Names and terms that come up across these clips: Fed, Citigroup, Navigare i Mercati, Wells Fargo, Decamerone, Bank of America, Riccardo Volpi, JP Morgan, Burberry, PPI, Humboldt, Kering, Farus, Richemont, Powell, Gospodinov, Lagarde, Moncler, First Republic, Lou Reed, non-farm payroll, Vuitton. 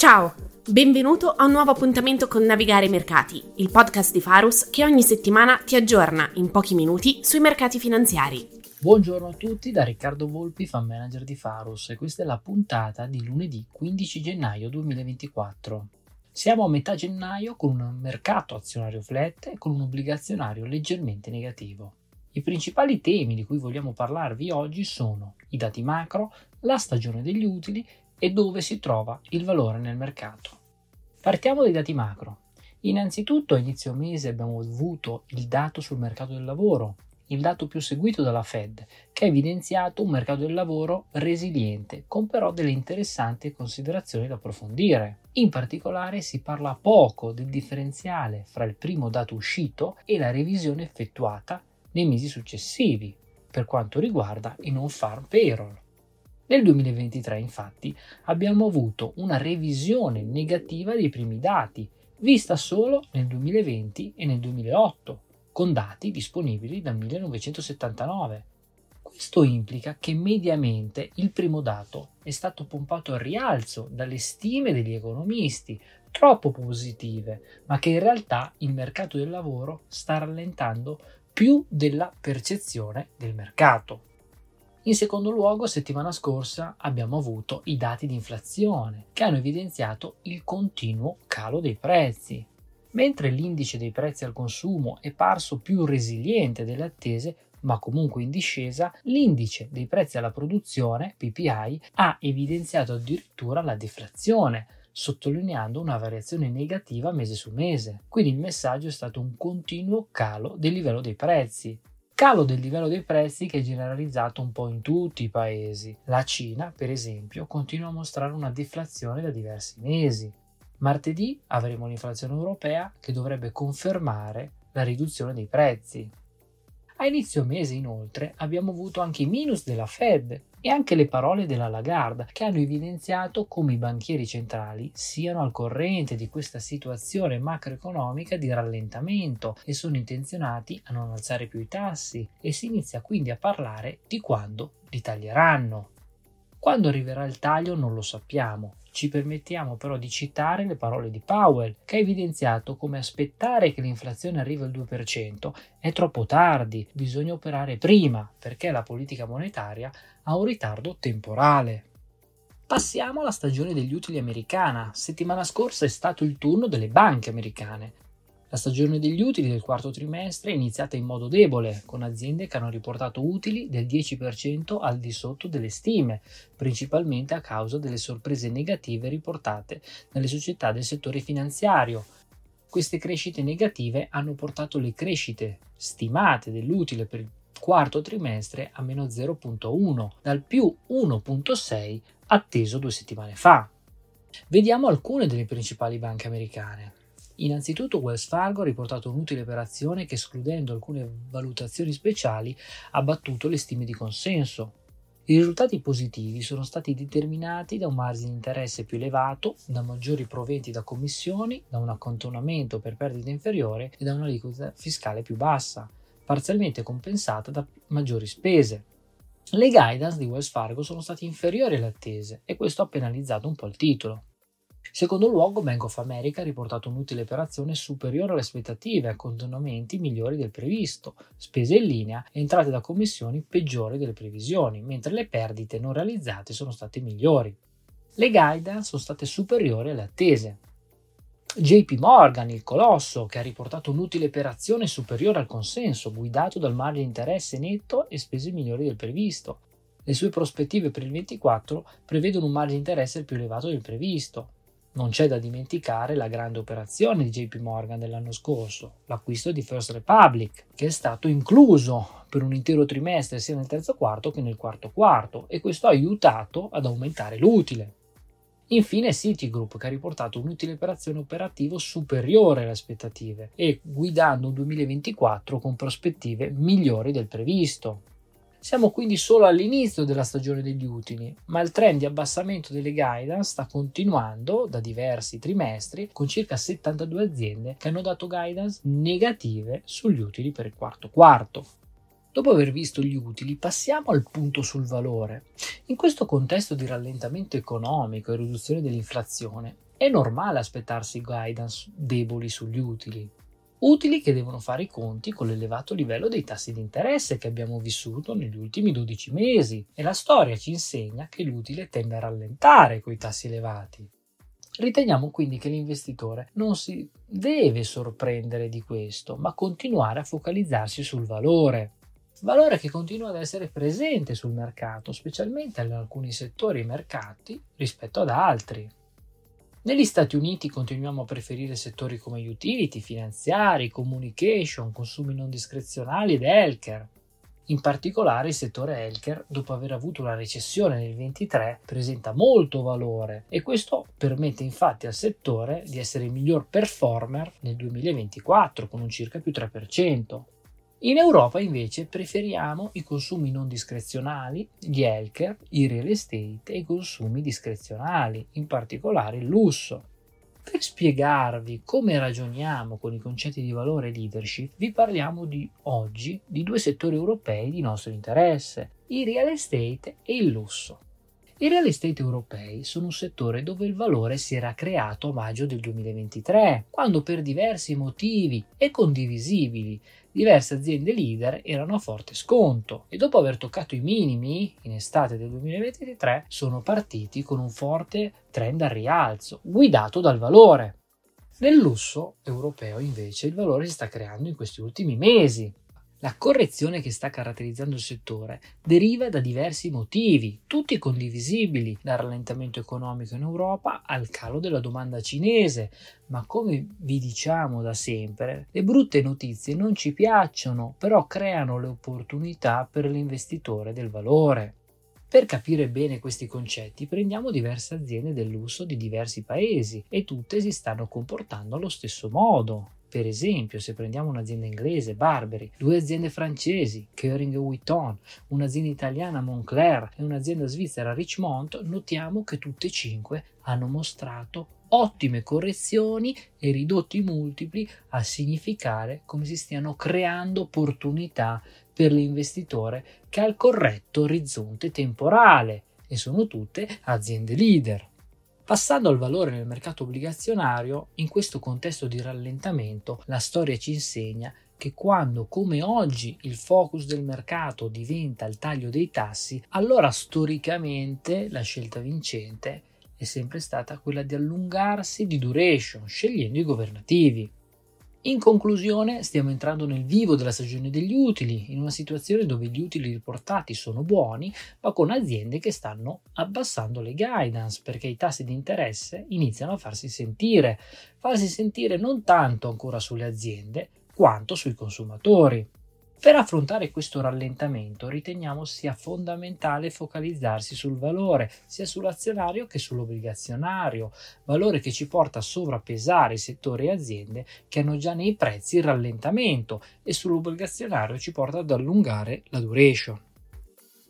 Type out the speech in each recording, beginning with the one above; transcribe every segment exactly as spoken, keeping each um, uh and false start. Ciao, benvenuto a un nuovo appuntamento con Navigare i Mercati, il podcast di Farus che ogni settimana ti aggiorna in pochi minuti sui mercati finanziari. Buongiorno a tutti da Riccardo Volpi, fan manager di Farus, e questa è la puntata di lunedì quindici gennaio duemilaventiquattro. Siamo a metà gennaio con un mercato azionario flat e con un obbligazionario leggermente negativo. I principali temi di cui vogliamo parlarvi oggi sono i dati macro, la stagione degli utili e dove si trova il valore nel mercato. Partiamo dai dati macro. Innanzitutto a inizio mese abbiamo avuto il dato sul mercato del lavoro, il dato più seguito dalla Fed, che ha evidenziato un mercato del lavoro resiliente, con però delle interessanti considerazioni da approfondire. In particolare si parla poco del differenziale fra il primo dato uscito e la revisione effettuata nei mesi successivi, per quanto riguarda i non-farm payroll. Nel duemilaventitré, infatti, abbiamo avuto una revisione negativa dei primi dati, vista solo nel duemilaventi e nel duemilaotto, con dati disponibili dal millenovecentosettantanove. Questo implica che mediamente il primo dato è stato pompato al rialzo dalle stime degli economisti, troppo positive, ma che in realtà il mercato del lavoro sta rallentando più della percezione del mercato. In secondo luogo, settimana scorsa abbiamo avuto i dati di inflazione, che hanno evidenziato il continuo calo dei prezzi. Mentre l'indice dei prezzi al consumo è parso più resiliente delle attese, ma comunque in discesa, l'indice dei prezzi alla produzione, P P I, ha evidenziato addirittura la deflazione, sottolineando una variazione negativa mese su mese. Quindi il messaggio è stato un continuo calo del livello dei prezzi. Calo del livello dei prezzi che è generalizzato un po' in tutti i paesi. La Cina, per esempio, continua a mostrare una deflazione da diversi mesi. Martedì avremo l'inflazione europea che dovrebbe confermare la riduzione dei prezzi. A inizio mese, inoltre, abbiamo avuto anche i minus della Fed e anche le parole della Lagarde, che hanno evidenziato come i banchieri centrali siano al corrente di questa situazione macroeconomica di rallentamento e sono intenzionati a non alzare più i tassi, e si inizia quindi a parlare di quando li taglieranno. Quando arriverà il taglio non lo sappiamo. Ci permettiamo però di citare le parole di Powell, che ha evidenziato come aspettare che l'inflazione arrivi al due per cento è troppo tardi, bisogna operare prima perché la politica monetaria ha un ritardo temporale. Passiamo alla stagione degli utili americana. Settimana scorsa è stato il turno delle banche americane. La stagione degli utili del quarto trimestre è iniziata in modo debole, con aziende che hanno riportato utili del dieci per cento al di sotto delle stime, principalmente a causa delle sorprese negative riportate dalle società del settore finanziario. Queste crescite negative hanno portato le crescite stimate dell'utile per il quarto trimestre a meno zero virgola uno, dal più uno virgola sei atteso due settimane fa. Vediamo alcune delle principali banche americane. Innanzitutto Wells Fargo ha riportato un utile per azione che, escludendo alcune valutazioni speciali, ha battuto le stime di consenso. I risultati positivi sono stati determinati da un margine di interesse più elevato, da maggiori proventi da commissioni, da un accantonamento per perdita inferiore e da un'aliquota fiscale più bassa, parzialmente compensata da maggiori spese. Le guidance di Wells Fargo sono state inferiori alle attese e questo ha penalizzato un po' il titolo. Secondo luogo, Bank of America ha riportato un utile per azione superiore alle aspettative, accantonamenti migliori del previsto, spese in linea e entrate da commissioni peggiori delle previsioni, mentre le perdite non realizzate sono state migliori. Le guidance sono state superiori alle attese. J P Morgan, il colosso, che ha riportato un utile per azione superiore al consenso, guidato dal margine di interesse netto e spese migliori del previsto. Le sue prospettive per il ventiquattro prevedono un margine di interesse più elevato del previsto. Non c'è da dimenticare la grande operazione di J P Morgan dell'anno scorso, l'acquisto di First Republic, che è stato incluso per un intero trimestre sia nel terzo quarto che nel quarto quarto, e questo ha aiutato ad aumentare l'utile. Infine Citigroup, che ha riportato un utile per azione operativo superiore alle aspettative e guidando un duemilaventiquattro con prospettive migliori del previsto. Siamo quindi solo all'inizio della stagione degli utili, ma il trend di abbassamento delle guidance sta continuando da diversi trimestri, con circa settantadue aziende che hanno dato guidance negative sugli utili per il quarto quarto. Dopo aver visto gli utili, passiamo al punto sul valore. In questo contesto di rallentamento economico e riduzione dell'inflazione, È normale aspettarsi guidance deboli sugli utili, utili che devono fare i conti con l'elevato livello dei tassi di interesse che abbiamo vissuto negli ultimi dodici mesi, e la storia ci insegna che l'utile tende a rallentare coi tassi elevati. Riteniamo quindi che l'investitore non si deve sorprendere di questo, ma continuare a focalizzarsi sul valore. Valore che continua ad essere presente sul mercato, specialmente in alcuni settori e mercati rispetto ad altri. Negli Stati Uniti continuiamo a preferire settori come utility, finanziari, communication, consumi non discrezionali ed healthcare. In particolare il settore healthcare, dopo aver avuto una recessione nel ventitré, presenta molto valore, e questo permette infatti al settore di essere il miglior performer nel duemilaventiquattro con un circa più tre per cento. In Europa invece preferiamo i consumi non discrezionali, gli healthcare, i real estate e i consumi discrezionali, in particolare il lusso. Per spiegarvi come ragioniamo con i concetti di valore e leadership, vi parliamo di oggi di due settori europei di nostro interesse, il real estate e il lusso. I real estate europei sono un settore dove il valore si era creato a maggio del duemilaventitré, quando per diversi motivi e condivisibili diverse aziende leader erano a forte sconto, e dopo aver toccato i minimi in estate del duemilaventitré sono partiti con un forte trend al rialzo, guidato dal valore. Nel lusso europeo invece il valore si sta creando in questi ultimi mesi. La correzione che sta caratterizzando il settore deriva da diversi motivi, tutti condivisibili, dal rallentamento economico in Europa al calo della domanda cinese, ma come vi diciamo da sempre, le brutte notizie non ci piacciono, però creano le opportunità per l'investitore del valore. Per capire bene questi concetti prendiamo diverse aziende del lusso di diversi paesi e tutte si stanno comportando allo stesso modo. Per esempio, se prendiamo un'azienda inglese, Burberry, due aziende francesi, Kering e Vuitton, un'azienda italiana, Moncler, e un'azienda svizzera, Richemont, notiamo che tutte e cinque hanno mostrato ottime correzioni e ridotti multipli, a significare come si stiano creando opportunità per l'investitore che ha il corretto orizzonte temporale, e sono tutte aziende leader. Passando al valore nel mercato obbligazionario, in questo contesto di rallentamento, la storia ci insegna che quando, come oggi, il focus del mercato diventa il taglio dei tassi, allora storicamente la scelta vincente è sempre stata quella di allungarsi di duration, scegliendo i governativi. In conclusione, stiamo entrando nel vivo della stagione degli utili, in una situazione dove gli utili riportati sono buoni, ma con aziende che stanno abbassando le guidance perché i tassi di interesse iniziano a farsi sentire, farsi sentire non tanto ancora sulle aziende quanto sui consumatori. Per affrontare questo rallentamento riteniamo sia fondamentale focalizzarsi sul valore, sia sull'azionario che sull'obbligazionario, valore che ci porta a sovrappesare i settori e aziende che hanno già nei prezzi il rallentamento, e sull'obbligazionario ci porta ad allungare la duration.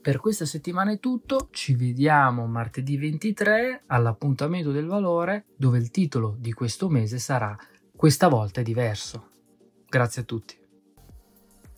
Per questa settimana è tutto, ci vediamo martedì ventitré all'appuntamento del valore, dove il titolo di questo mese sarà "Questa volta è diverso". Grazie a tutti.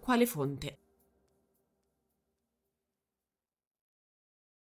quale fonte.